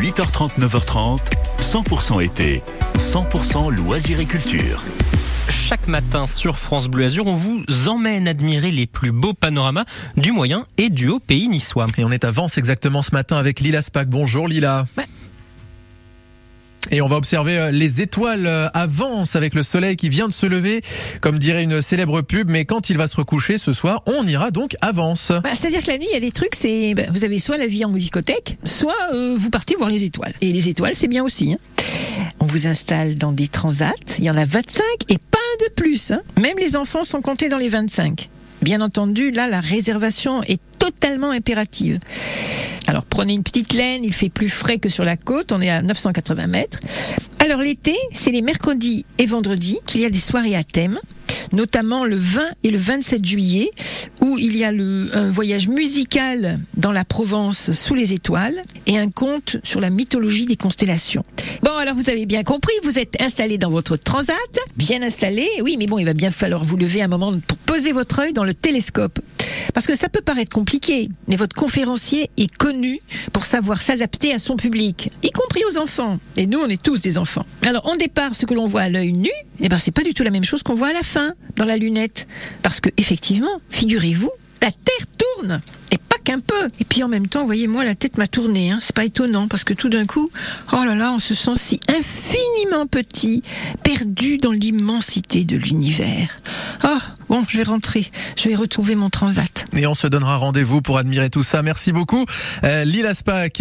8h30, 9h30, 100% été, 100% loisirs et culture. Chaque matin sur France Bleu Azur, on vous emmène admirer les plus beaux panoramas du moyen et du haut pays niçois. Et on est à Vence exactement ce matin avec Lila Spac. Bonjour Lila. Ouais. Et on va observer les étoiles à Vence avec le soleil qui vient de se lever, comme dirait une célèbre pub, mais quand il va se recoucher ce soir, on ira donc à Vence. Bah, c'est-à-dire que la nuit, il y a des trucs, vous avez soit la vie en discothèque, soit vous partez voir les étoiles. Et les étoiles, c'est bien aussi. Hein. On vous installe dans des transats, il y en a 25 et pas un de plus. Hein. Même les enfants sont comptés dans les 25. Bien entendu, là, la réservation est totalement impérative. Alors prenez une petite laine, il fait plus frais que sur la côte, on est à 980 mètres. Alors l'été, c'est les mercredis et vendredis qu'il y a des soirées à thème, notamment le 20 et le 27 juillet, où il y a un voyage musical dans la Provence sous les étoiles et un conte sur la mythologie des constellations. Bon, alors vous avez bien compris, vous êtes installé dans votre transat, bien installé, oui, mais bon, il va bien falloir vous lever un moment pour poser votre œil dans le télescope. Parce que ça peut paraître compliqué, mais votre conférencier est connu pour savoir s'adapter à son public, y compris aux enfants. Et nous, on est tous des enfants. Alors, au départ, ce que l'on voit à l'œil nu, eh ben, c'est pas du tout la même chose qu'on voit à la fin, dans la lunette. Parce que, effectivement, figurez-vous, la Terre tourne, et pas qu'un peu. Et puis, en même temps, voyez-moi, la tête m'a tourné, hein. C'est pas étonnant, parce que tout d'un coup, oh là là, on se sent si infiniment petit, perdu dans l'immensité de l'univers. Oh, bon, je vais rentrer, je vais retrouver mon transat. Et on se donnera rendez-vous pour admirer tout ça. Merci beaucoup, Lila Spac.